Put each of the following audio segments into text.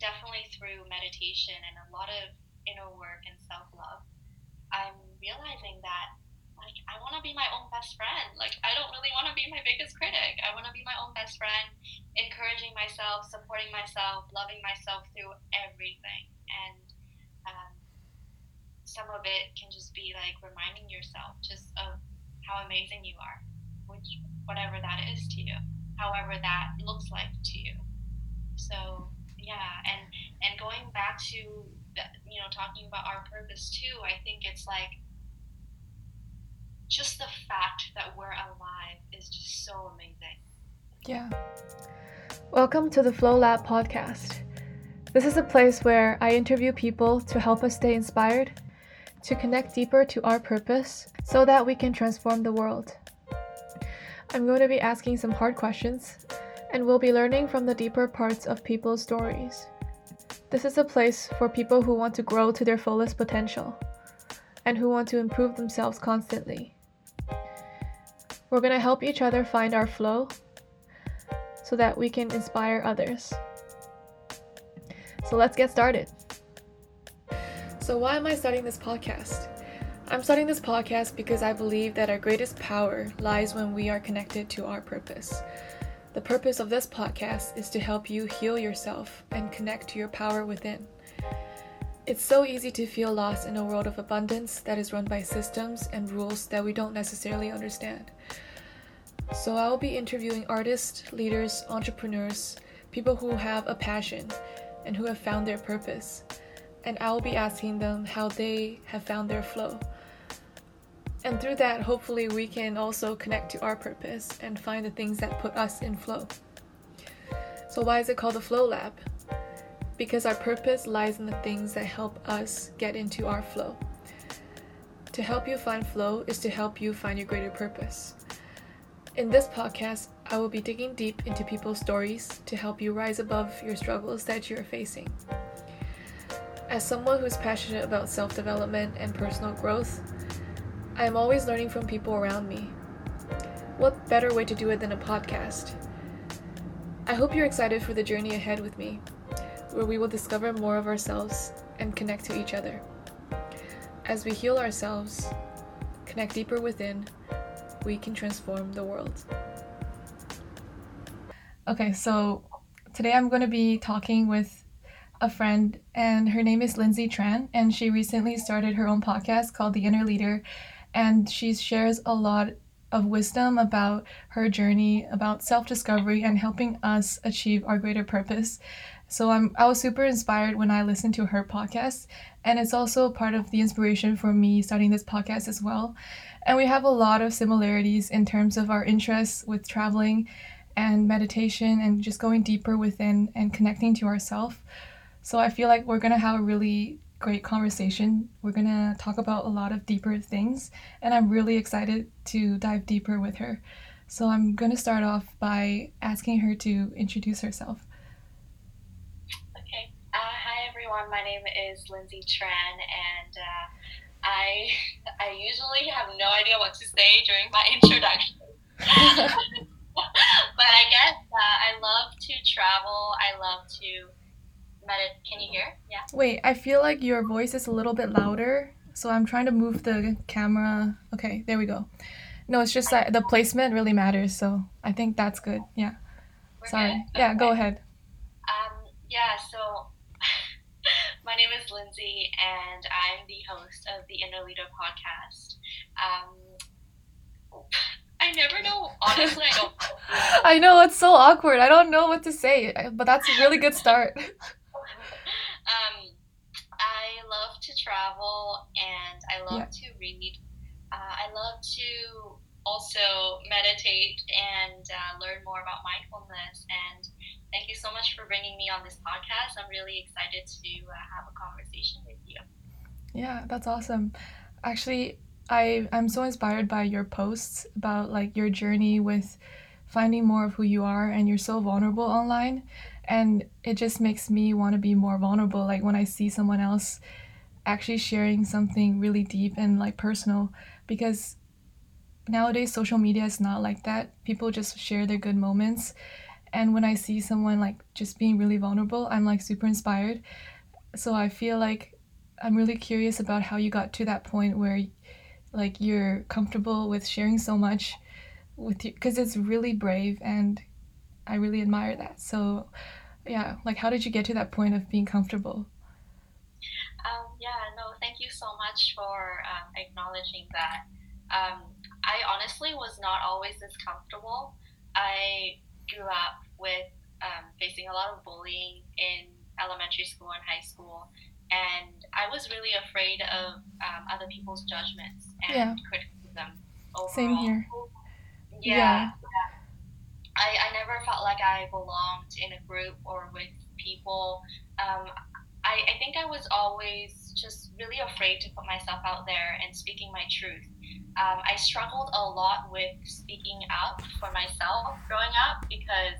definitely through meditation and a lot of inner work and self-love, I'm realizing that, like, I want to be my own best friend. Like, I don't really want to be my biggest critic. I want to be my own best friend, encouraging myself, supporting myself, loving myself through everything. And some of it can just be like reminding yourself just of how amazing you are, which whatever that is to you, however that looks like to you. So yeah, and going back to the, talking about our purpose too, I think it's like, just the fact that we're alive is just so amazing. Yeah. Welcome to the Flow Lab podcast. This is a place where I interview people to help us stay inspired, to connect deeper to our purpose so that we can transform the world. I'm going to be asking some hard questions, and we'll be learning from the deeper parts of people's stories. This is a place for people who want to grow to their fullest potential and who want to improve themselves constantly. We're going to help each other find our flow so that we can inspire others. So let's get started. So why am I starting this podcast? I'm starting this podcast because I believe that our greatest power lies when we are connected to our purpose. The purpose of this podcast is to help you heal yourself and connect to your power within. It's so easy to feel lost in a world of abundance that is run by systems and rules that we don't necessarily understand. So I will be interviewing artists, leaders, entrepreneurs, people who have a passion and who have found their purpose. And I will be asking them how they have found their flow. And through that, hopefully we can also connect to our purpose and find the things that put us in flow. So why is it called the Flow Lab? Because our purpose lies in the things that help us get into our flow. To help you find flow is to help you find your greater purpose. In this podcast, I will be digging deep into people's stories to help you rise above your struggles that you are facing. As someone who is passionate about self-development and personal growth, I am always learning from people around me. What better way to do it than a podcast? I hope you're excited for the journey ahead with me, where we will discover more of ourselves and connect to each other. As we heal ourselves, connect deeper within, we can transform the world. Okay, so today I'm going to be talking with a friend, and her name is Lindsay Tran, and she recently started her own podcast called The Inner Leader, and she shares a lot of wisdom about her journey, about self-discovery, and helping us achieve our greater purpose. So I was super inspired when I listened to her podcast, and it's also part of the inspiration for me starting this podcast as well. And we have a lot of similarities in terms of our interests with traveling and meditation and just going deeper within and connecting to ourselves. So I feel like we're going to have a really great conversation. We're going to talk about a lot of deeper things, and I'm really excited to dive deeper with her. So I'm going to start off by asking her to introduce herself. Hi everyone, my name is Lindsay Tran, and I usually have no idea what to say during my introduction, but I guess I love to travel, I love to meditate. Can you hear? Yeah. Wait, I feel like your voice is a little bit louder, so I'm trying to move the camera. Okay, there we go. No, it's just that the placement really matters, so I think that's good. Yeah. Sorry. Okay. Yeah, go ahead. Yeah, so my name is Lindsay, and I'm the host of the Inner Leader podcast. I never know. Honestly, I don't know. I know, it's so awkward. I don't know what to say, but that's a really good start. I love to travel, and I love to read. I love to also meditate and learn more about mindfulness. And thank you so much for bringing me on this podcast. I'm really excited to have a conversation with you. Yeah, that's awesome. Actually, I'm so inspired by your posts about like your journey with finding more of who you are, and you're so vulnerable online, and it just makes me want to be more vulnerable. Like when I see someone else actually sharing something really deep and like personal, because nowadays social media is not like that. People just share their good moments, And when I see someone like just being really vulnerable, I'm like super inspired. So I feel like I'm really curious about how you got to that point where like you're comfortable with sharing so much with you, because it's really brave and I really admire that. So yeah, like how did you get to that point of being comfortable? Thank you so much for acknowledging that. I honestly was not always this comfortable. I grew up with facing a lot of bullying in elementary school and high school, and I was really afraid of other people's judgments and criticism overall. Same here. Yeah. I never felt like I belonged in a group or with people. I think I was always just really afraid to put myself out there and speaking my truth. I struggled a lot with speaking up for myself growing up because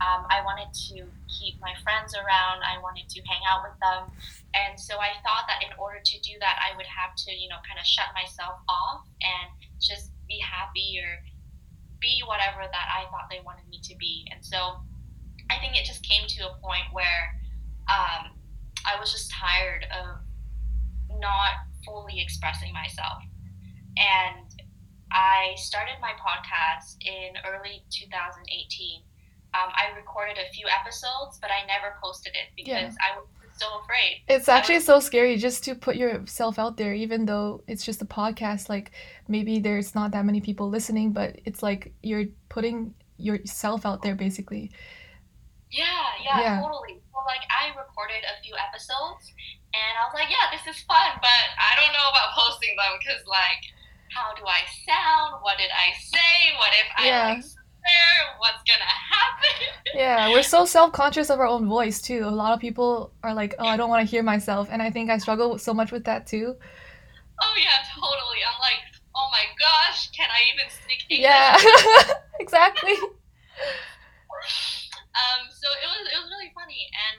I wanted to keep my friends around. I wanted to hang out with them. And so I thought that in order to do that, I would have to, you know, kind of shut myself off and just be happy or be whatever that I thought they wanted me to be. And so I think it just came to a point where I was just tired of not fully expressing myself. And I started my podcast in early 2018. I recorded a few episodes, but I never posted it because I was so afraid. It's actually so scary just to put yourself out there, even though it's just a podcast. Like maybe there's not that many people listening, but it's like you're putting yourself out there basically. Yeah, totally. Well, like I recorded a few episodes and I was like, yeah, this is fun, but I don't know about posting them because like, how do I sound? What did I say? What if I swear? What's gonna happen? Yeah, we're so self-conscious of our own voice too. A lot of people are like, oh, I don't want to hear myself. And I think I struggle so much with that too. Oh yeah, totally. I'm like, oh my gosh, can I even speak English? Yeah, exactly. So it was really funny, and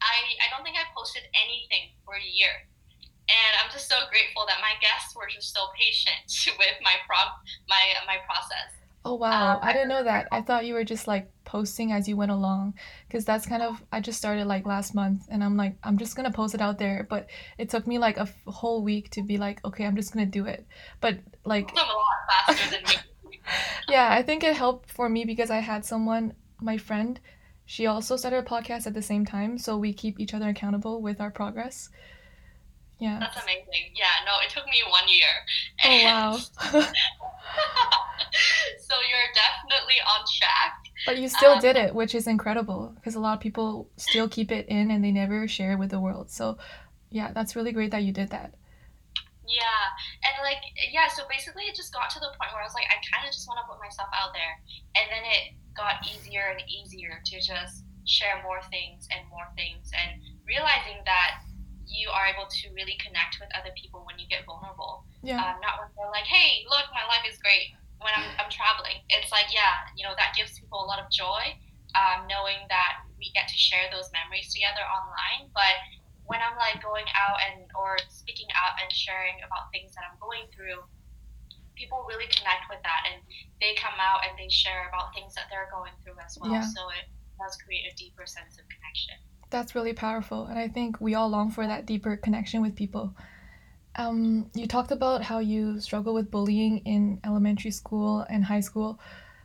I don't think I posted anything for a year, and I'm just so grateful that my guests were just so patient with my process. Oh wow, I didn't know that. I thought you were just like posting as you went along, because that's kind of, I just started like last month, and I'm like, I'm just gonna post it out there, but it took me like a whole week to be like, okay, I'm just gonna do it, but like. I'm a lot faster than me. Yeah, I think it helped for me because I had someone. My friend, she also started a podcast at the same time, so we keep each other accountable with our progress. Yeah, that's amazing. Yeah, no, it took me 1 year. Oh wow. So you're definitely on track. But you still did it, which is incredible because a lot of people still keep it in and they never share it with the world. So yeah, that's really great that you did that. Yeah, and like, yeah, so basically it just got to the point where I was like, I kind of just want to put myself out there, and then it got easier and easier to just share more things, and realizing that you are able to really connect with other people when you get vulnerable. Yeah. Not when they're like, hey, look, my life is great when I'm traveling. It's like, yeah, you know, that gives people a lot of joy, knowing that we get to share those memories together online, but when I'm like going out and or speaking out and sharing about things that I'm going through, people really connect with that and they come out and they share about things that they're going through as well. Yeah. So it does create a deeper sense of connection. That's really powerful, and I think we all long for that deeper connection with people. You talked about how you struggle with bullying in elementary school and high school.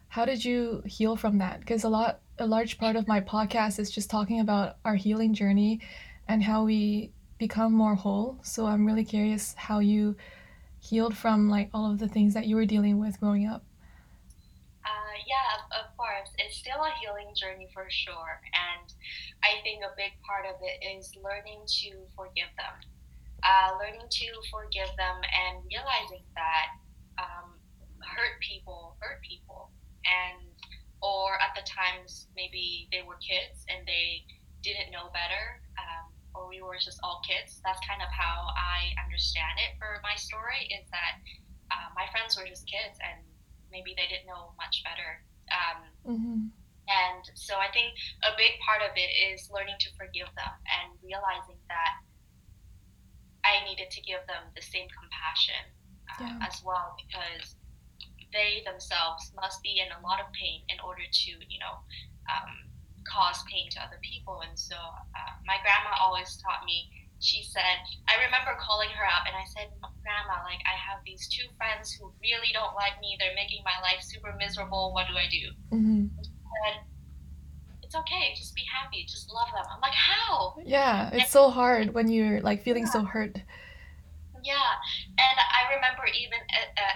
How did you heal from that? Because a large part of my podcast is just talking about our healing journey and how we become more whole. So I'm really curious how you healed from like all of the things that you were dealing with growing up. Yeah, of course. It's still a healing journey for sure. And I think a big part of it is learning to forgive them. And realizing that hurt people. And, or at the times, maybe they were kids and they didn't know better. Or we were just all kids. That's kind of how I understand it for my story, is that my friends were just kids and maybe they didn't know much better. And so I think a big part of it is learning to forgive them and realizing that I needed to give them the same compassion as well, because they themselves must be in a lot of pain in order to, cause pain to other people. And so my grandma always taught me, she said, I remember calling her up and I said, Grandma, like, I have these two friends who really don't like me. They're making my life super miserable. What do I do? Mm-hmm. And she said, it's okay. Just be happy. Just love them. I'm like, how? Yeah. It's so hard when you're like feeling so hurt. Yeah. And I remember even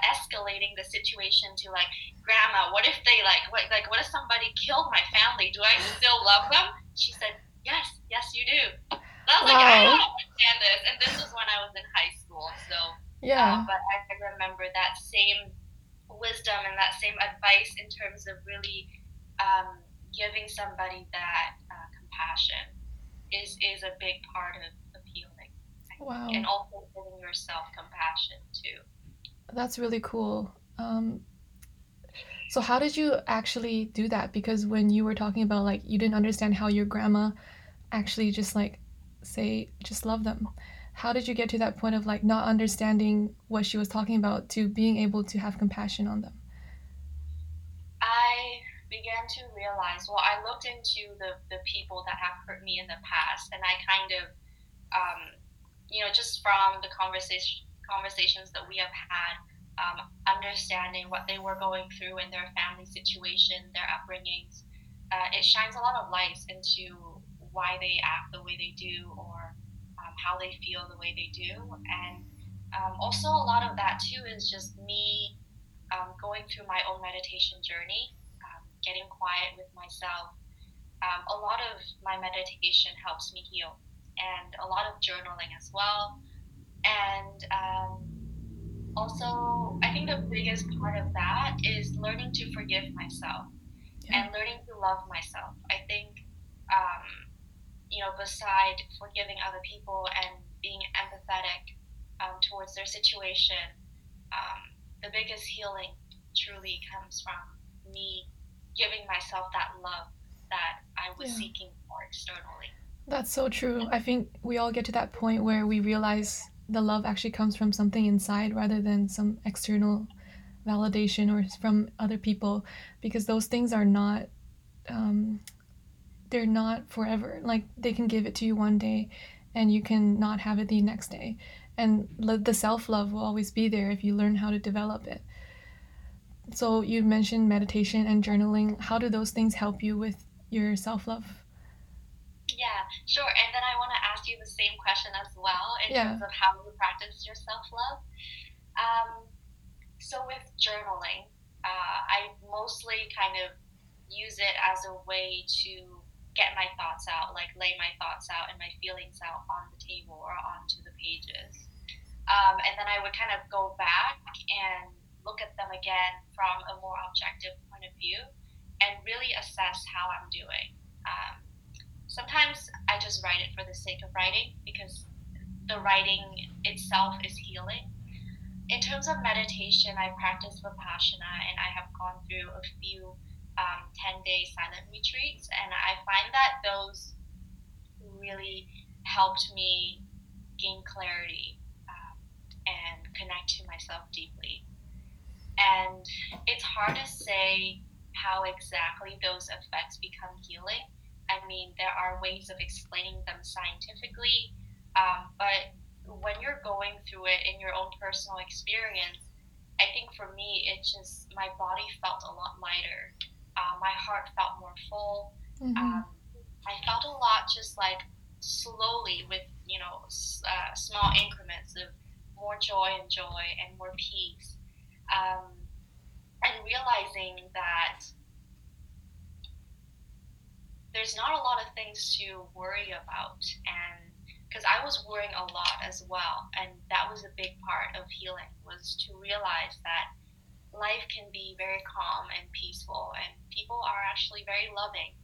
escalating the situation to like, Grandma, what if they what if somebody killed my family? Do I still love them? She said, yes, you do. And I was like, I don't understand this. And this was when I was in high school. So, yeah. But I remember that same wisdom and that same advice in terms of really giving somebody that compassion is a big part of healing. Wow. And also giving yourself compassion too. That's really cool. So how did you actually do that? Because when you were talking about like you didn't understand how your grandma actually just like say just love them, how did you get to that point of like not understanding what she was talking about to being able to have compassion on them? I began to realize, well, I looked into the people that have hurt me in the past, and I kind of just from the conversations that we have had, understanding what they were going through in their family situation, their upbringings, it shines a lot of light into why they act the way they do, or how they feel the way they do. And also a lot of that too is just me going through my own meditation journey, getting quiet with myself. A lot of my meditation helps me heal, and a lot of journaling as well. And also I think the biggest part of that is learning to forgive myself and learning to love myself. I think beside forgiving other people and being empathetic towards their situation, the biggest healing truly comes from me giving myself that love that I was seeking for externally. That's so true. I think we all get to that point where we realize the love actually comes from something inside rather than some external validation or from other people, because those things are not... they're not forever. Like, they can give it to you one day and you can not have it the next day, and the self-love will always be there if you learn how to develop it. So you mentioned meditation and journaling. How do those things help you with your self-love? Yeah, sure. And then I want to ask you the same question as well in terms of how you practice your self-love. So with journaling, I mostly kind of use it as a way to get my thoughts out, like lay my thoughts out and my feelings out on the table or onto the pages. And then I would kind of go back and look at them again from a more objective point of view and really assess how I'm doing. Sometimes I just write it for the sake of writing, because the writing itself is healing. In terms of meditation, I practice Vipassana, and I have gone through a few 10-day silent retreats, and I find that those really helped me gain clarity and connect to myself deeply. And it's hard to say how exactly those effects become healing. I mean, there are ways of explaining them scientifically, but when you're going through it in your own personal experience, I think for me, it just, my body felt a lot lighter. My heart felt more full. Mm-hmm. I felt a lot, just like slowly, with small increments of more joy and more peace, and realizing that there's not a lot of things to worry about, and because I was worrying a lot as well, and that was a big part of healing, was to realize that life can be very calm and peaceful, and people are actually very loving,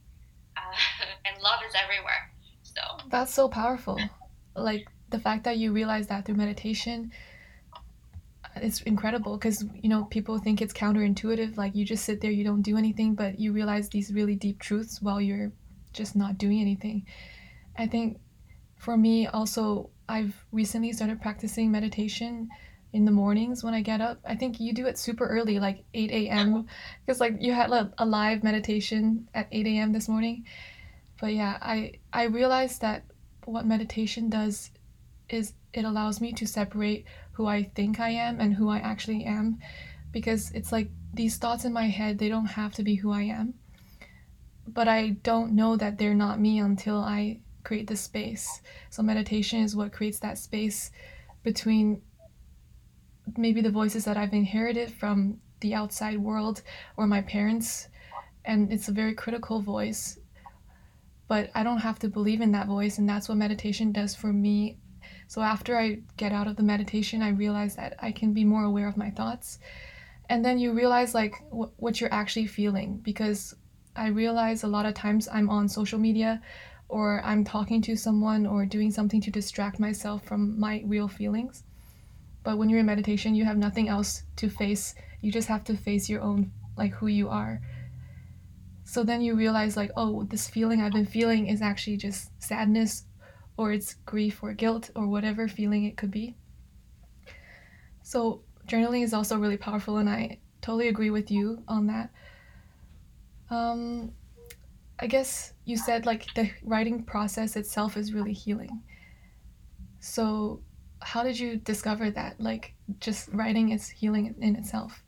and love is everywhere. So that's so powerful. Like, the fact that you realize that through meditation, it's incredible, because people think it's counterintuitive, like you just sit there, you don't do anything, but you realize these really deep truths while you're just not doing anything. I think for me also, I've recently started practicing meditation in the mornings when I get up. I think you do it super early, like 8 a.m. because like you had a live meditation at 8 a.m. this morning. But yeah, I realized that what meditation does is it allows me to separate who I think I am and who I actually am, because it's like these thoughts in my head, they don't have to be who I am. But I don't know that they're not me until I create the space. So meditation is what creates that space between maybe the voices that I've inherited from the outside world or my parents, and it's a very critical voice, but I don't have to believe in that voice, and that's what meditation does for me. So after I get out of the meditation, I realize that I can be more aware of my thoughts, and then you realize like what you're actually feeling, because I realize a lot of times I'm on social media or I'm talking to someone or doing something to distract myself from my real feelings. But when you're in meditation, you have nothing else to face. You just have to face your own, like who you are. So then you realize like, oh, this feeling I've been feeling is actually just sadness, or it's grief or guilt or whatever feeling it could be. So journaling is also really powerful, and I totally agree with you on that. I guess you said like the writing process itself is really healing. So how did you discover that? Like, just writing is healing in itself.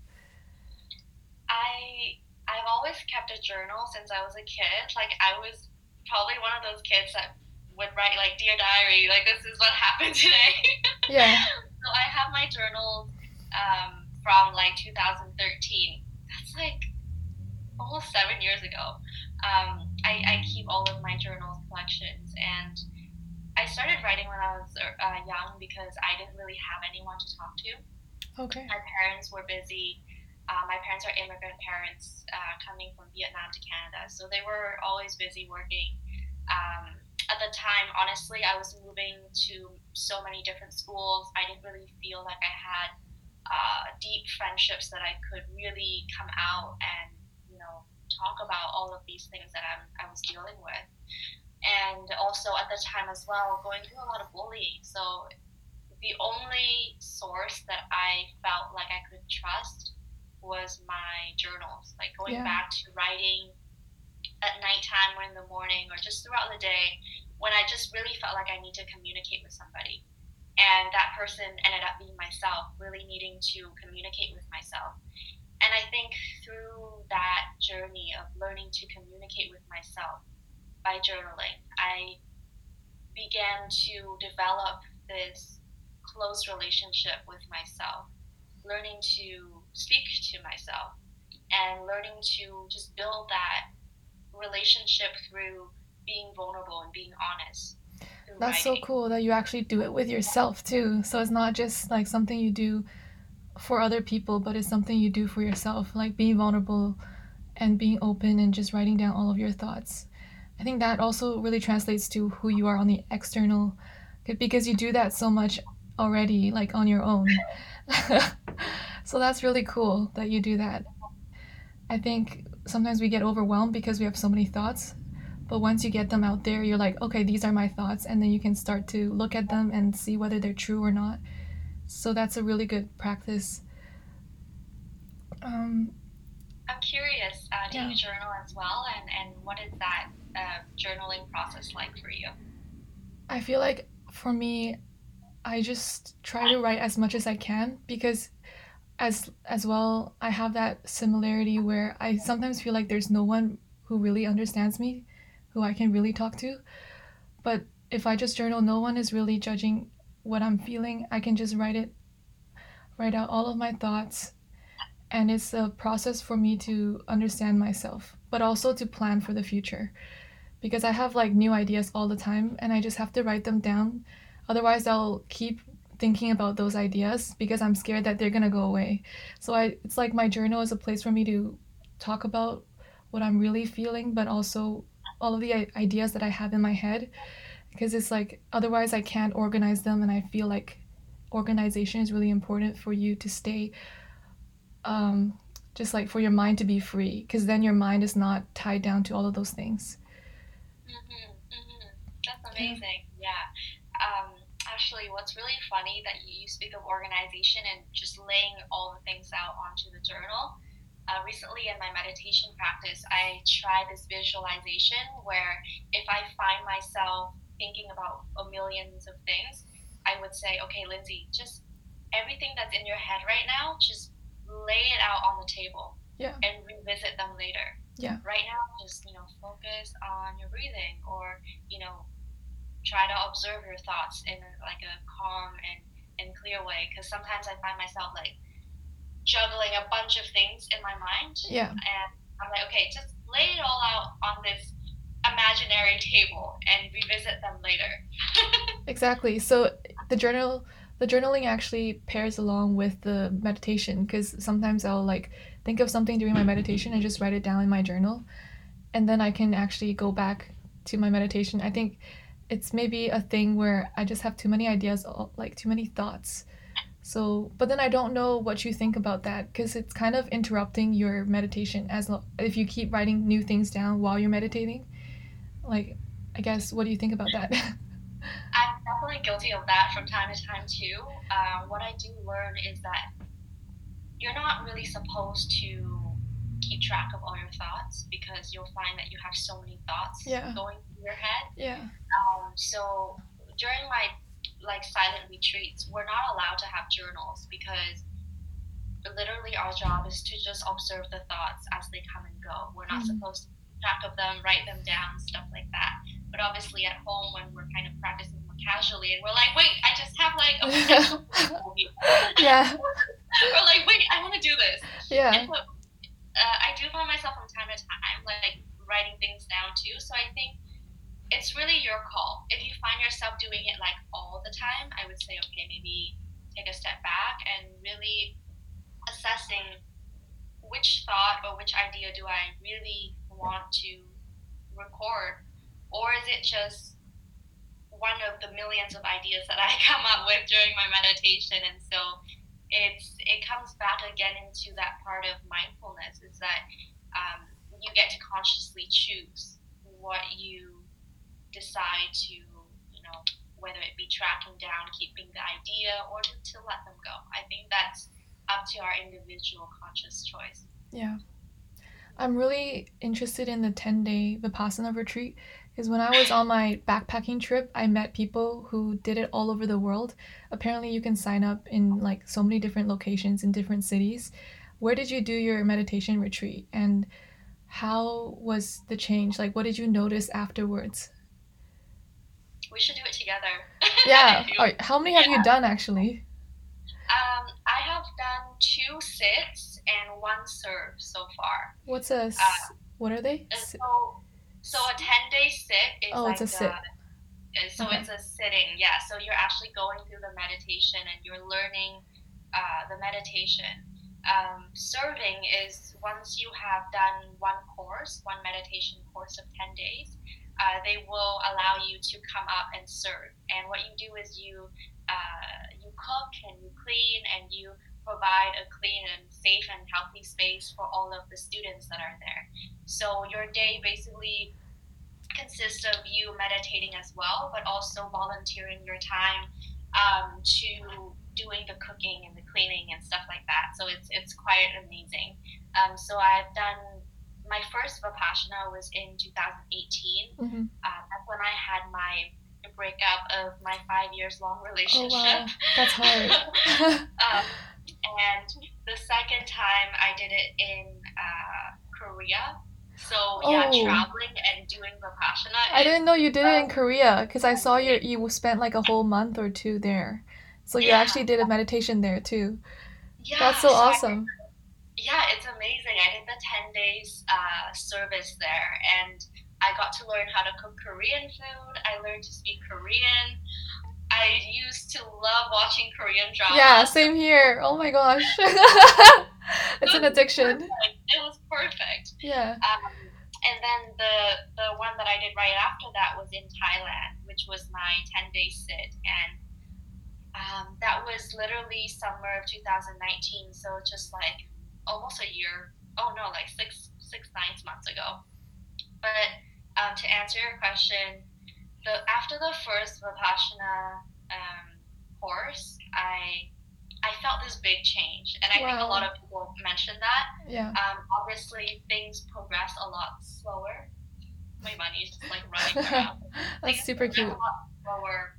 I've always kept a journal since I was a kid. Like, I was probably one of those kids that would write, like, Dear Diary, like, this is what happened today. Yeah. So I have my journals from, like, 2013. That's, like, almost 7 years ago. I keep all of my journals collections, and I started writing when I was young because I didn't really have anyone to talk to. Okay. My parents were busy. My parents are immigrant parents coming from Vietnam to Canada, so they were always busy working. At the time, honestly, I was moving to so many different schools. I didn't really feel like I had deep friendships that I could really come out and, you know, talk about all of these things that I was dealing with. And also at the time as well, going through a lot of bullying. So the only source that I felt like I could trust was my journals. Like going back to writing at nighttime or in the morning or just throughout the day when I just really felt like I need to communicate with somebody. And that person ended up being myself, really needing to communicate with myself. And I think through that journey of learning to communicate with myself, by journaling, I began to develop this close relationship with myself, learning to speak to myself and learning to just build that relationship through being vulnerable and being honest. That's writing. So cool that you actually do it with yourself too. So it's not just like something you do for other people, but it's something you do for yourself, like being vulnerable and being open and just writing down all of your thoughts. I think that also really translates to who you are on the external, because you do that so much already, like on your own. So that's really cool that you do that. I think sometimes we get overwhelmed because we have so many thoughts, but once you get them out there, you're like, okay, these are my thoughts, and then you can start to look at them and see whether they're true or not. So that's a really good practice. I'm curious, do you journal as well, and what is that journaling process like for you? I feel like for me, I just try to write as much as I can, because as well, I have that similarity where I sometimes feel like there's no one who really understands me, who I can really talk to. But if I just journal, no one is really judging what I'm feeling. I can just write out all of my thoughts. And it's a process for me to understand myself, but also to plan for the future, because I have like new ideas all the time and I just have to write them down. Otherwise, I'll keep thinking about those ideas because I'm scared that they're going to go away. So it's like my journal is a place for me to talk about what I'm really feeling, but also all of the ideas that I have in my head, because it's like otherwise I can't organize them. And I feel like organization is really important for you to stay just like for your mind to be free, because then your mind is not tied down to all of those things. Mm-hmm, mm-hmm. That's amazing. Yeah. actually what's really funny that you speak of organization and just laying all the things out onto the journal. Recently in my meditation practice, I tried this visualization where if I find myself thinking about millions of things, I would say, okay, Lindsay, just everything that's in your head right now, just lay it out on the table. Yeah. And revisit them later. Yeah. Right now, just, you know, focus on your breathing, or, you know, try to observe your thoughts in like a calm and clear way. Because sometimes I find myself like juggling a bunch of things in my mind. Yeah. And I'm like, okay, just lay it all out on this imaginary table and revisit them later. Exactly. So the journaling actually pairs along with the meditation, because sometimes I'll like think of something during my meditation and just write it down in my journal, and then I can actually go back to my meditation. I think it's maybe a thing where I just have too many ideas, like too many thoughts. So, but then I don't know what you think about that, because it's kind of interrupting your meditation if you keep writing new things down while you're meditating. Like, I guess, what do you think about that? I'm definitely guilty of that from time to time too. What I do learn is that you're not really supposed to keep track of all your thoughts, because you'll find that you have so many thoughts going through your head. Yeah. So during my silent retreats, we're not allowed to have journals, because literally our job is to just observe the thoughts as they come and go. We're not supposed to keep track of them, write them down, stuff like that. But obviously at home, when we're kind of practicing more casually and we're like, wait, I just have like a potential movie. Yeah. We're like, wait, I want to do this. Yeah. And so, I do find myself from time to time like writing things down too. So I think it's really your call. If you find yourself doing it like all the time, I would say, okay, maybe take a step back and really assessing which thought or which idea do I really want to record, or is it just one of the millions of ideas that I come up with during my meditation? And so it comes back again into that part of mindfulness, is that you get to consciously choose what you decide to, you know, whether it be tracking down, keeping the idea, or to let them go. I think that's up to our individual conscious choice. Yeah. I'm really interested in the 10-day Vipassana retreat, because when I was on my backpacking trip, I met people who did it all over the world. Apparently you can sign up in like so many different locations in different cities. Where did you do your meditation retreat, and how was the change? Like, what did you notice afterwards? We should do it together. Yeah. Right. How many have you done, actually? I have done 2 sits and 1 serve so far. What's a... what are they? So a 10-day sit is it's a sit. It's a sitting, yeah. So you're actually going through the meditation and you're learning the meditation. Serving is once you have done one meditation course of 10 days, they will allow you to come up and serve. And what you do is you cook and you clean and you provide a clean and safe and healthy space for all of the students that are there. So your day basically consists of you meditating as well, but also volunteering your time to doing the cooking and the cleaning and stuff like that. So it's quite amazing. So I've done... My first Vipassana was in 2018. Mm-hmm. That's when I had my breakup of my 5-year-long relationship. Oh, wow. That's hard. And the second time I did it in Korea. So traveling and doing Vipassana. I didn't know you did it in Korea, because I saw you spent like a whole month or 2 there. So you actually did a meditation there too. Yeah, that's so awesome. Yeah, it's amazing. I did the 10 days service there, and I got to learn how to cook Korean food. I learned to speak Korean. I used to love watching Korean dramas. Yeah, same here. Oh my gosh. It's an addiction. It was perfect. Yeah. And then the one that I did right after that was in Thailand, which was my 10-day sit. And that was literally summer of 2019, so just like almost a year, 9 months ago. But to answer your question, after the first Vipassana course, I felt this big change, and I think a lot of people mentioned that. Yeah. Obviously, things progress a lot slower. My money's just like running around. That's super cute. A lot slower,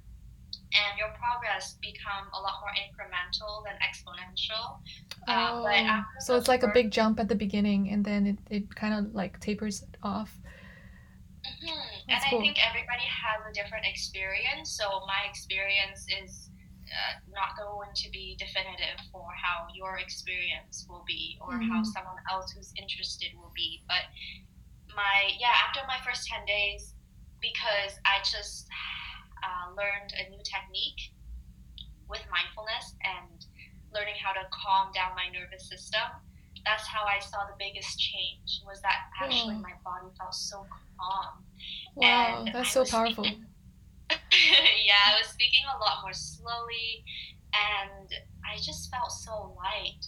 and your progress become a lot more incremental than exponential. So it's like a big jump at the beginning, and then it kind of like tapers off. Mm-hmm. And cool. I think everybody has a different experience. So my experience is not going to be definitive for how your experience will be or mm-hmm. how someone else who's interested will be. But after my first 10 days, because I just learned a new technique with mindfulness and learning how to calm down my nervous system, that's how I saw the biggest change, was that actually my body felt so calm. Wow, and that's so powerful. I was speaking a lot more slowly, and I just felt so light.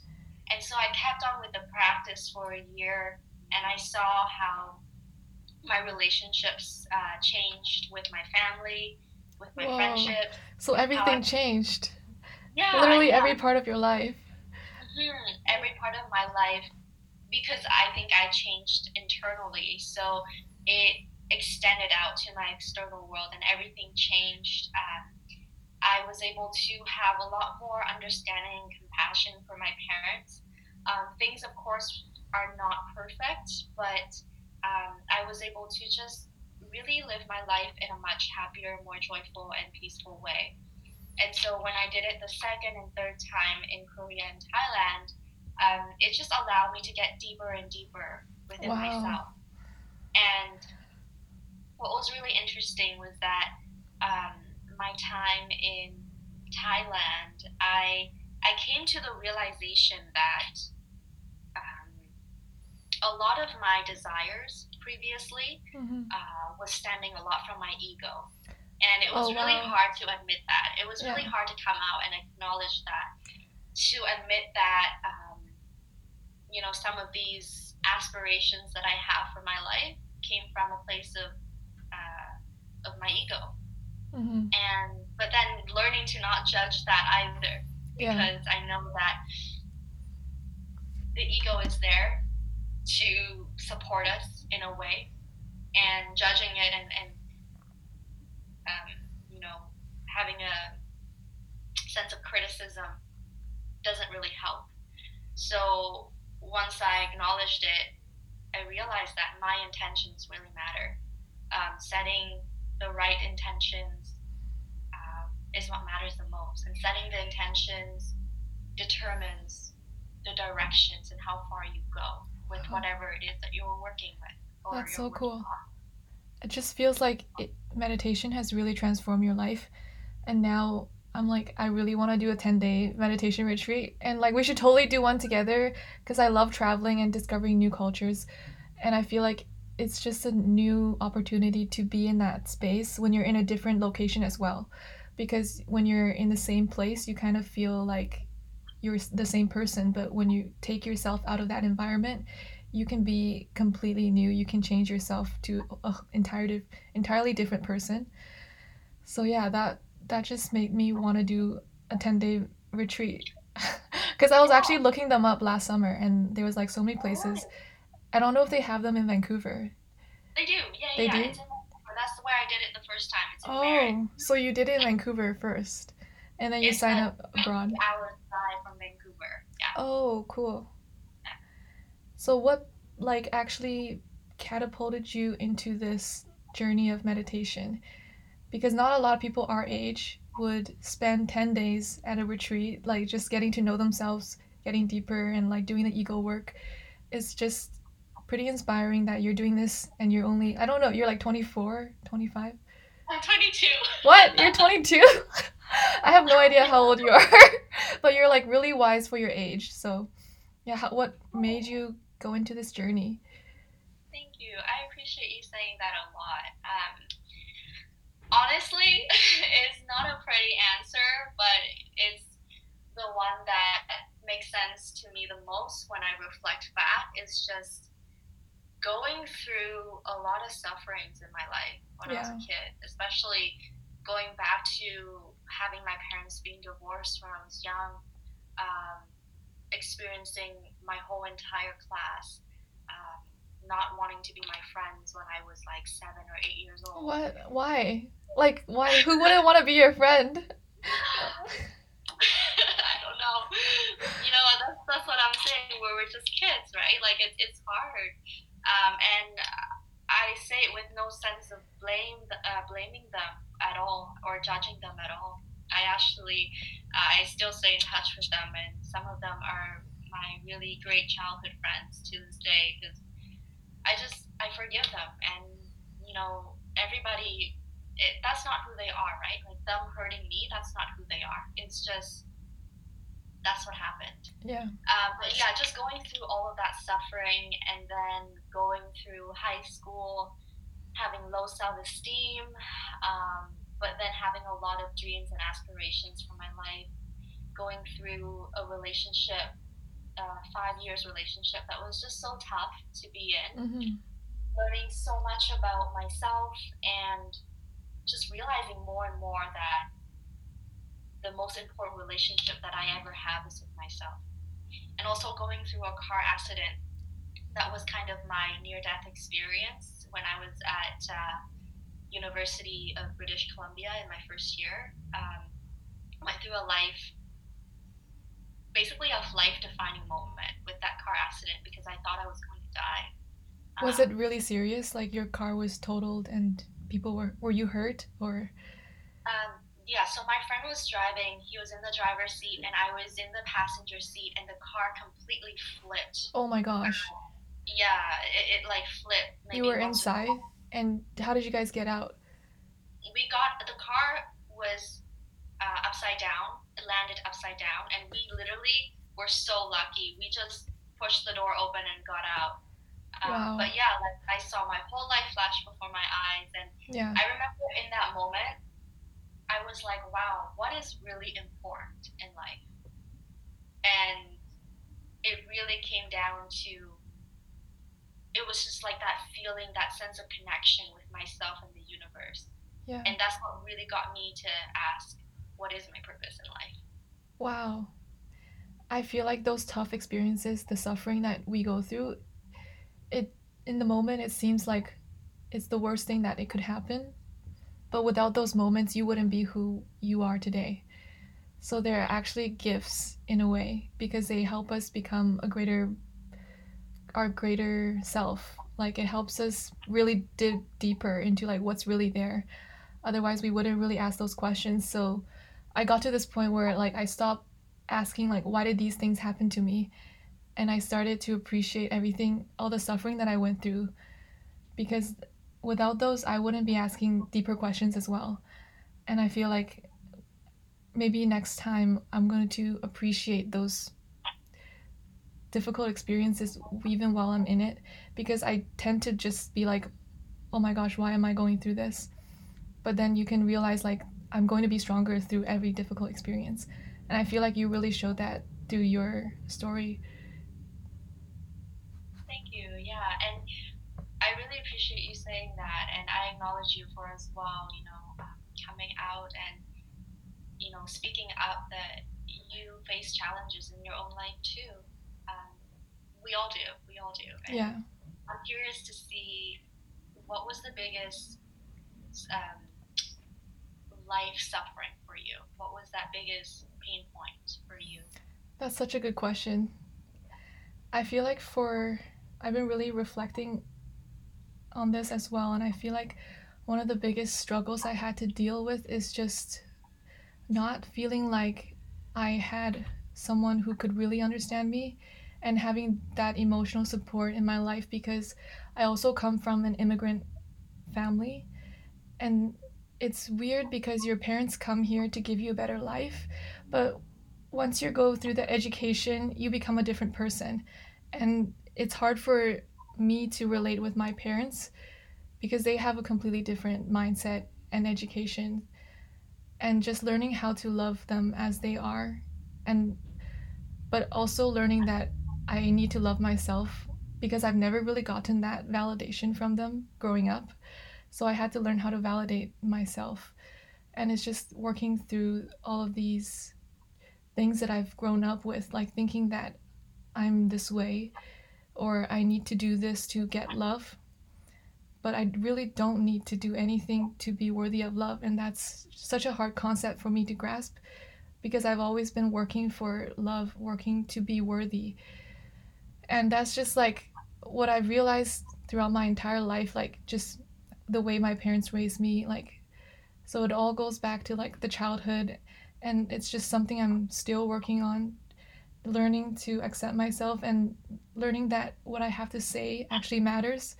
And so I kept on with the practice for a year, and I saw how my relationships changed with my family, with my friendship. So everything changed. Yeah, literally every part of your life. Mm-hmm. Every part of my life, because I think I changed internally. So it extended out to my external world, and everything changed. I was able to have a lot more understanding and compassion for my parents. Things, of course, are not perfect, but I was able to just really live my life in a much happier, more joyful and peaceful way. And so when I did it the second and third time in Korea and Thailand, it just allowed me to get deeper and deeper within myself. And what was really interesting was that my time in Thailand, I came to the realization that a lot of my desires previously was stemming a lot from my ego. And it was really hard to admit that. It was really hard to come out and acknowledge that, to admit that, some of these aspirations that I have for my life came from a place of my ego. Mm-hmm. But then learning to not judge that either, because I know that the ego is there to support us in a way, and judging it and having a sense of criticism doesn't really help. So once I acknowledged it, I realized that my intentions really matter. Setting the right intentions is what matters the most. And setting the intentions determines the directions and how far you go with whatever it is that you're working with. Or that's so cool. On. It just feels like meditation has really transformed your life, and now I'm like, I really want to do a 10-day meditation retreat, and like we should totally do one together, because I love traveling and discovering new cultures, and I feel like it's just a new opportunity to be in that space when you're in a different location as well, because when you're in the same place you kind of feel like you're the same person, but when you take yourself out of that environment, you can be completely new. You can change yourself to an entirely different person. So yeah, that just made me want to do a 10-day retreat, because I was actually looking them up last summer, and there was like so many places. I don't know if they have them in Vancouver. They do. Yeah. It's in Vancouver. That's where I did it the first time. It's in Barrie. So you did it in Vancouver first, and then you sign up abroad. It's 8 hours drive from Vancouver. Yeah. Oh, cool. So what actually catapulted you into this journey of meditation? Because not a lot of people our age would spend 10 days at a retreat, just getting to know themselves, getting deeper, and doing the ego work. It's just pretty inspiring that you're doing this, and you're only, I don't know, you're 24, 25? I'm 22. What? You're 22? I have no idea how old you are, but you're really wise for your age. So yeah, what made you go into this journey? Thank you. I appreciate you saying that a lot. Honestly, it's not a pretty answer, but it's the one that makes sense to me the most when I reflect back. It's just going through a lot of sufferings in my life when I was a kid, especially going back to having my parents being divorced when I was young, experiencing my whole entire class not wanting to be my friends when I was like 7 or 8 years old. What? Why? Like, why? Who wouldn't want to be your friend? I don't know. You know, that's what I'm saying. We're just kids, right? Like, it's hard. And I say it with no sense of blaming them at all or judging them at all. I actually, I still stay in touch with them, and some of them are my really great childhood friends to this day, because I forgive them. And, you know, everybody, that's not who they are, right? Like, them hurting me, that's not who they are. It's just, that's what happened. Yeah. But yeah, just going through all of that suffering, and then going through high school, having low self-esteem, but then having a lot of dreams and aspirations for my life, going through a relationship, 5 years relationship that was just so tough to be in, mm-hmm. learning so much about myself, and just realizing more and more that the most important relationship that I ever have is with myself. And also going through a car accident that was kind of my near-death experience when I was at University of British Columbia in my first year. Went through basically a life-defining moment with that car accident, because I thought I was going to die. Was it really serious? Like, your car was totaled and people were you hurt, or? Yeah, so my friend was driving, he was in the driver's seat, and I was in the passenger seat, and the car completely flipped. Oh my gosh. Yeah, it like flipped. Maybe you were inside? And how did you guys get out? The car was upside down, it landed upside down, and we literally were so lucky. We just pushed the door open and got out. Wow. But yeah, like, I saw my whole life flash before my eyes, and yeah. I remember in that moment, I was like, wow, what is really important in life? And it really came down to, it was just like that feeling, that sense of connection with myself and the universe. Yeah. And that's what really got me to ask, what is my purpose in life? Wow. I feel like those tough experiences, the suffering that we go through, in the moment, it seems like it's the worst thing that it could happen. But without those moments, you wouldn't be who you are today. So they're actually gifts in a way, because they help us become our greater self. Like, it helps us really dig deeper into like what's really there. Otherwise, we wouldn't really ask those questions. So I got to this point where like I stopped asking like, why did these things happen to me? And I started to appreciate everything, all the suffering that I went through, because without those, I wouldn't be asking deeper questions as well. And I feel like maybe next time I'm going to appreciate those difficult experiences even while I'm in it, because I tend to just be like, oh my gosh, why am I going through this? But then you can realize like, I'm going to be stronger through every difficult experience. And I feel like you really showed that through your story. Thank you. Yeah. And I really appreciate you saying that, and I acknowledge you for as well, you know, coming out and, you know, speaking up that you face challenges in your own life too. We all do. And yeah. I'm curious to see, what was the biggest life suffering for you? What was that biggest pain point for you? That's such a good question. I feel like I've been really reflecting on this as well, and I feel like one of the biggest struggles I had to deal with is just not feeling like I had someone who could really understand me, and having that emotional support in my life, because I also come from an immigrant family, and it's weird because your parents come here to give you a better life, but once you go through the education, you become a different person, and it's hard for me to relate with my parents because they have a completely different mindset and education, and just learning how to love them as they are, but also learning that I need to love myself, because I've never really gotten that validation from them growing up. So I had to learn how to validate myself, And it's just working through all of these things that I've grown up with, like thinking that I'm this way or I need to do this to get love. But I really don't need to do anything to be worthy of love. And that's such a hard concept for me to grasp, because I've always been working for love, working to be worthy. And that's just like what I've realized throughout my entire life, like just the way my parents raised me, like, so it all goes back to like the childhood. And it's just something I'm still working on, learning to accept myself and learning that what I have to say actually matters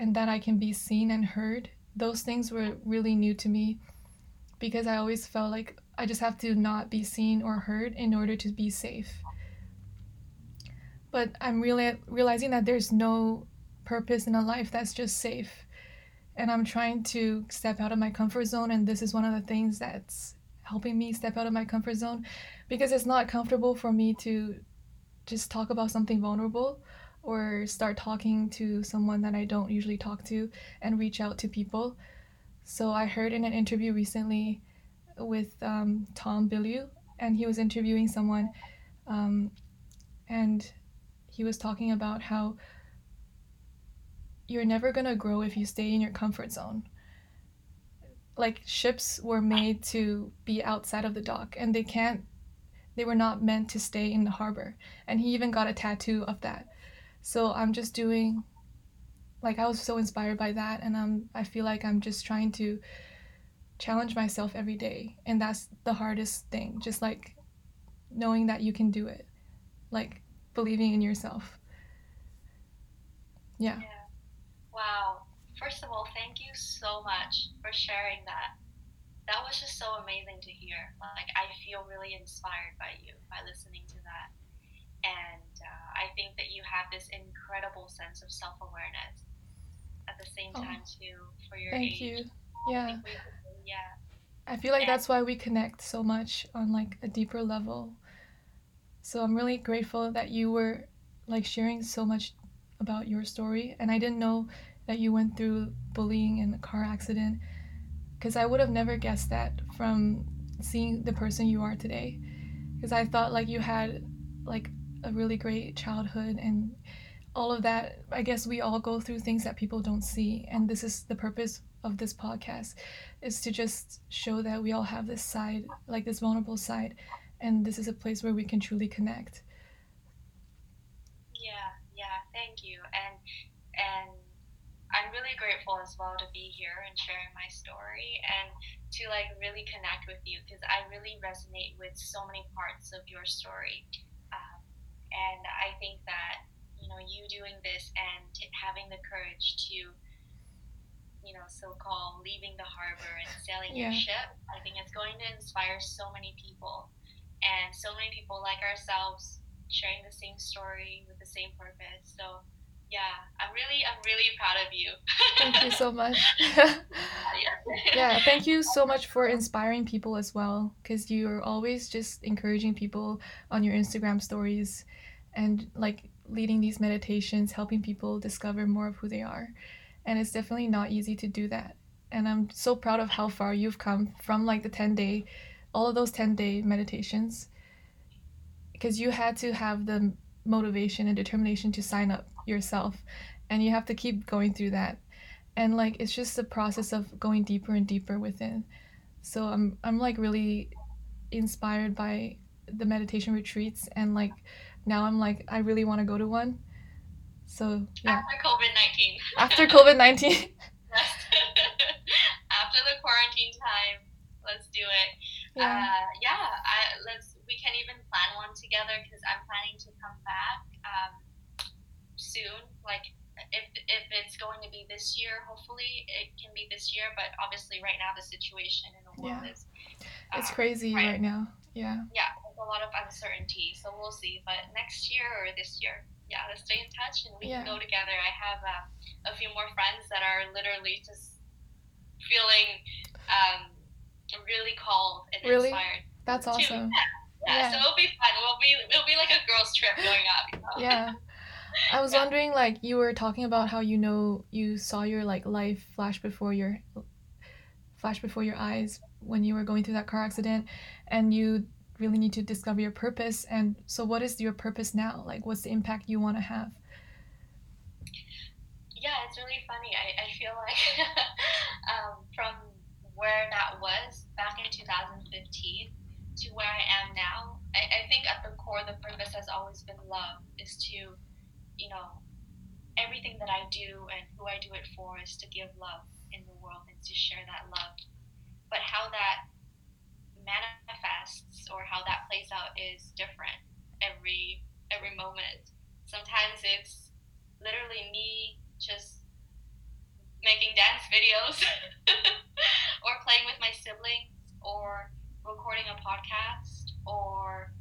and that I can be seen and heard. Those things were really new to me, because I always felt like I just have to not be seen or heard in order to be safe. But I'm really realizing that there's no purpose in a life that's just safe. And I'm trying to step out of my comfort zone, and this is one of the things that's helping me step out of my comfort zone, because it's not comfortable for me to just talk about something vulnerable or start talking to someone that I don't usually talk to and reach out to people. So I heard in an interview recently with Tom Bilyeu, and he was interviewing someone, and he was talking about how you're never gonna grow if you stay in your comfort zone. Like, ships were made to be outside of the dock, and they were not meant to stay in the harbor. And he even got a tattoo of that. So I'm just doing, like, I was so inspired by that, and I feel like I'm just trying to challenge myself every day. And that's the hardest thing, just like knowing that you can do it, like believing in yourself. Yeah. Wow. First of all, thank you so much for sharing that. That was just so amazing to hear. Like, I feel really inspired by you, by listening to that. And I think that you have this incredible sense of self-awareness at the same time, too, for your age. Thank you. Yeah. I feel like that's why we connect so much on, like, a deeper level. So I'm really grateful that you were, like, sharing so much about your story. And I didn't know that you went through bullying and a car accident, because I would have never guessed that from seeing the person you are today. Because I thought, like, you had like a really great childhood and all of that. I guess we all go through things that people don't see, and this is the purpose of this podcast, is to just show that we all have this side, like this vulnerable side, and this is a place where we can truly connect. Yeah, thank you. And I'm really grateful as well to be here and sharing my story and to like really connect with you, because I really resonate with so many parts of your story. And I think that, you know, you doing this and having the courage to, you know, so-called leaving the harbor and sailing your ship, I think it's going to inspire so many people, and so many people like ourselves sharing the same story with the same purpose. So yeah, I'm really proud of you. Thank you so much. Yeah, thank you so much for inspiring people as well, because you're always just encouraging people on your Instagram stories and like leading these meditations, helping people discover more of who they are. And it's definitely not easy to do that. And I'm so proud of how far you've come from like the 10-day, all of those 10-day meditations, because you had to have the motivation and determination to sign up yourself, and you have to keep going through that. And like, it's just the process of going deeper and deeper within. So I'm like really inspired by the meditation retreats, and like now I'm like, I really want to go to one. So yeah. After COVID-19 after the quarantine time, let's do it. We can even plan one together, because I'm planning to come back soon. Like, if it's going to be this year, hopefully it can be this year. But obviously, right now the situation in the world is it's crazy right now. Yeah. Yeah, there's a lot of uncertainty, so we'll see. But next year or this year, yeah, let's stay in touch and we can go together. I have a few more friends that are literally just feeling really called and inspired. That's awesome. Yeah, so it'll be fun. It'll be like a girls' trip going up, you know? Yeah. I was wondering, like, you were talking about how, you know, you saw your, like, life flash before your flash before your eyes when you were going through that car accident, and you really need to discover your purpose. And so what is your purpose now? Like, what's the impact you want to have? Yeah, it's really funny. I feel like from where that was back in 2015 to where I am now, I think at the core, the purpose has always been love, is to, you know, everything that I do and who I do it for is to give love in the world and to share that love. But how that manifests or how that plays out is different every moment. Sometimes it's literally me just making dance videos or playing with my siblings or recording a podcast or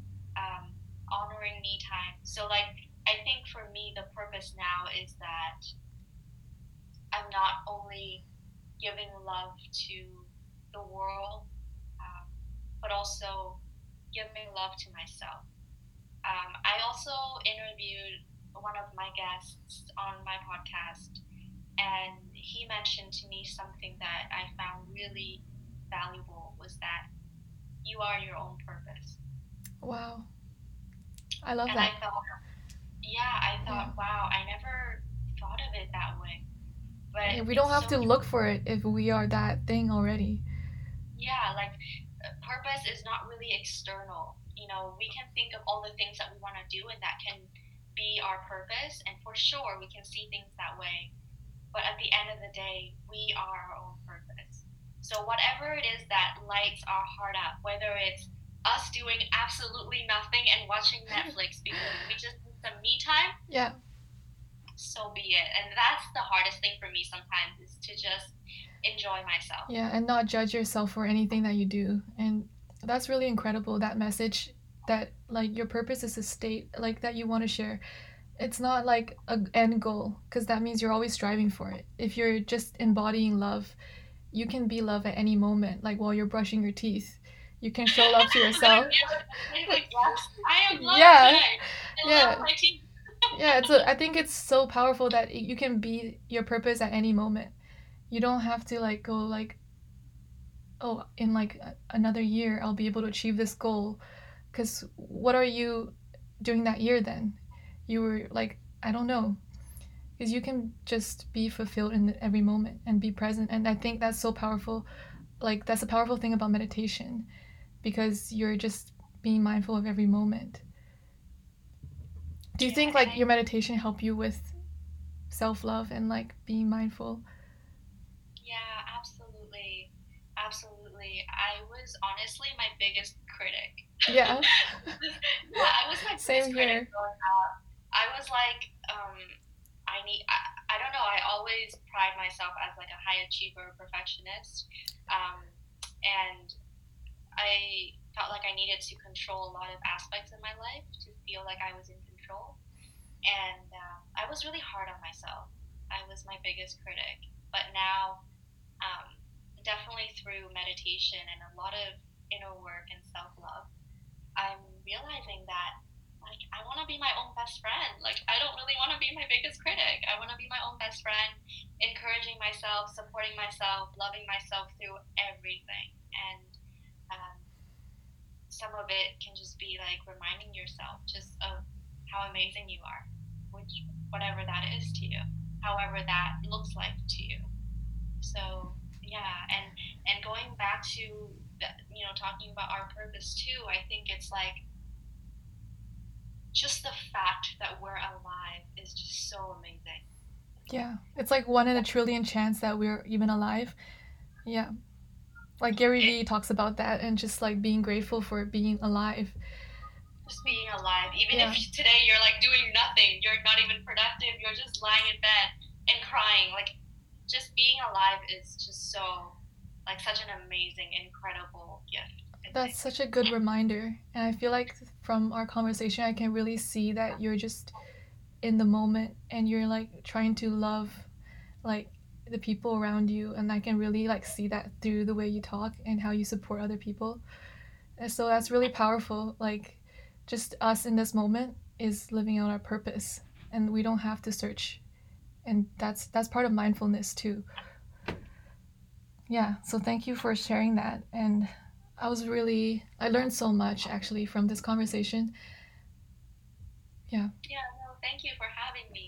honoring me time. So like, I think for me, the purpose now is that I'm not only giving love to the world, but also giving love to myself. I also interviewed one of my guests on my podcast, and he mentioned to me something that I found really valuable, was that you are your own purpose. Wow. I love and that. I thought, wow, I never thought of it that way. But yeah, we don't have to look for it if we are that thing already. Yeah, like purpose is not really external. You know, we can think of all the things that we want to do and that can be our purpose, and for sure we can see things that way, but at the end of the day, we are our own purpose. So whatever it is that lights our heart up, whether it's us doing absolutely nothing and watching Netflix because we just need some me time, yeah, so be it. And that's the hardest thing for me sometimes, is to just enjoy myself. Yeah, and not judge yourself for anything that you do. And that's really incredible, that message, that like your purpose is a state like that you want to share. It's not like an end goal, because that means you're always striving for it. If you're just embodying love, you can be love at any moment, like while you're brushing your teeth. You can show love to yourself. I am love. Yeah. I love my teeth. Yeah, I think it's so powerful that you can be your purpose at any moment. You don't have to like go like, oh, in like another year I'll be able to achieve this goal. Because what are you doing that year then? You were like, I don't know. Because you can just be fulfilled in every moment and be present. And I think that's so powerful. Like, that's a powerful thing about meditation, because you're just being mindful of every moment. Do you think like your meditation helped you with self-love and like being mindful? Yeah, absolutely. Absolutely. I was honestly my biggest critic. Yeah. Yeah, I was my biggest critic growing up. I was like, I don't know, I always pride myself as like a high achiever, perfectionist. And I felt like I needed to control a lot of aspects of my life to feel like I was in control. And I was really hard on myself. I was my biggest critic. But now, definitely through meditation and a lot of inner work and self-love, I'm realizing that, like, I want to be my own best friend. Like, I don't really want to be my biggest critic. I want to be my own best friend, encouraging myself, supporting myself, loving myself through everything. And some of it can just be, like, reminding yourself just of how amazing you are, which, whatever that is to you, however that looks like to you. So yeah, and going back to the, you know, talking about our purpose too, I think it's like just the fact that we're alive is just so amazing. Yeah, it's like 1 in a trillion chance that we're even alive. Yeah, like Gary Vee talks about that, and just like being grateful for being alive. Just being alive, even if today you're like doing nothing, you're not even productive, you're just lying in bed and crying, like just being alive is just so like such an amazing, incredible gift. That's such a good reminder, and I feel like from our conversation I can really see that you're just in the moment and you're like trying to love like the people around you, and I can really like see that through the way you talk and how you support other people. And so that's really powerful, like just us in this moment is living out our purpose, and we don't have to search. And that's part of mindfulness too. Yeah, so thank you for sharing that. And I learned so much actually from this conversation. Yeah. Yeah, no, thank you for having me.